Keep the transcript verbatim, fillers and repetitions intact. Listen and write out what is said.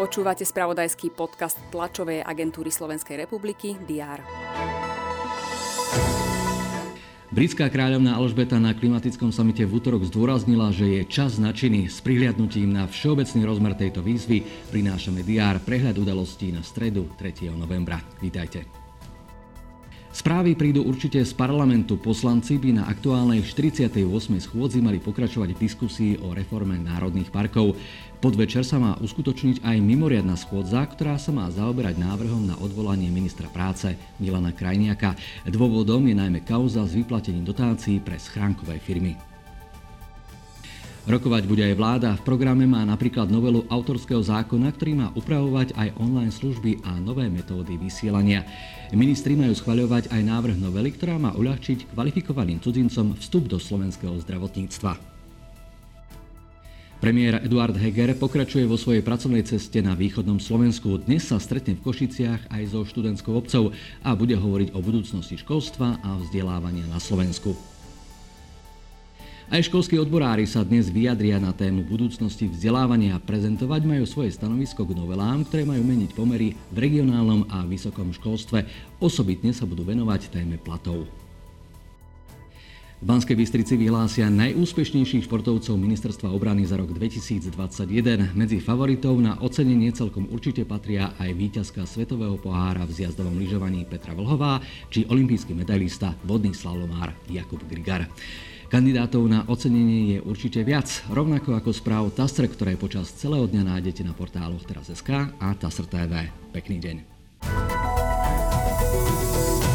Počúvate spravodajský podcast tlačovej agentúry Slovenskej republiky dé á er. Britská kráľovná Alžbeta na klimatickom samite v utorok zdôraznila, že je čas na činy. S prihliadnutím na všeobecný rozmer tejto výzvy prinášame dé á er prehľad udalostí na stredu tretieho novembra. Vítajte. Správy prídu určite z parlamentu. Poslanci by na aktuálnej štyridsiatej ôsmej schôdzi mali pokračovať v diskusii o reforme národných parkov. Podvečer sa má uskutočniť aj mimoriadna schôdza, ktorá sa má zaoberať návrhom na odvolanie ministra práce Milana Krajniaka. Dôvodom je najmä kauza s vyplatením dotácií pre schránkové firmy. Rokovať bude aj vláda. V programe má napríklad novelu autorského zákona, ktorý má upravovať aj online služby a nové metódy vysielania. Ministri majú schvaľovať aj návrh novely, ktorá má uľahčiť kvalifikovaným cudzincom vstup do slovenského zdravotníctva. Premiér Eduard Heger pokračuje vo svojej pracovnej ceste na východnom Slovensku. Dnes sa stretne v Košiciach aj so študentskou obcou a bude hovoriť o budúcnosti školstva a vzdelávania na Slovensku. Aj školskí odborári sa dnes vyjadria na tému budúcnosti vzdelávania a prezentovať majú svoje stanovisko k novelám, ktoré majú meniť pomery v regionálnom a vysokom školstve. Osobitne sa budú venovať téme platov. V Banskej Bystrici vyhlásia najúspešnejších športovcov ministerstva obrany za rok dvetisícdvadsaťjeden. Medzi favoritov na ocenenie celkom určite patria aj víťazka svetového pohára v zjazdovom lyžovaní Petra Vlhová či olympijský medailista vodný slalomár Jakub Grigar. Kandidátov na ocenenie je určite viac, rovnako ako správ té á es er, ktoré počas celého dňa nájdete na portáloch teraz bodka es ká a té á es er bodka té vé. Pekný deň.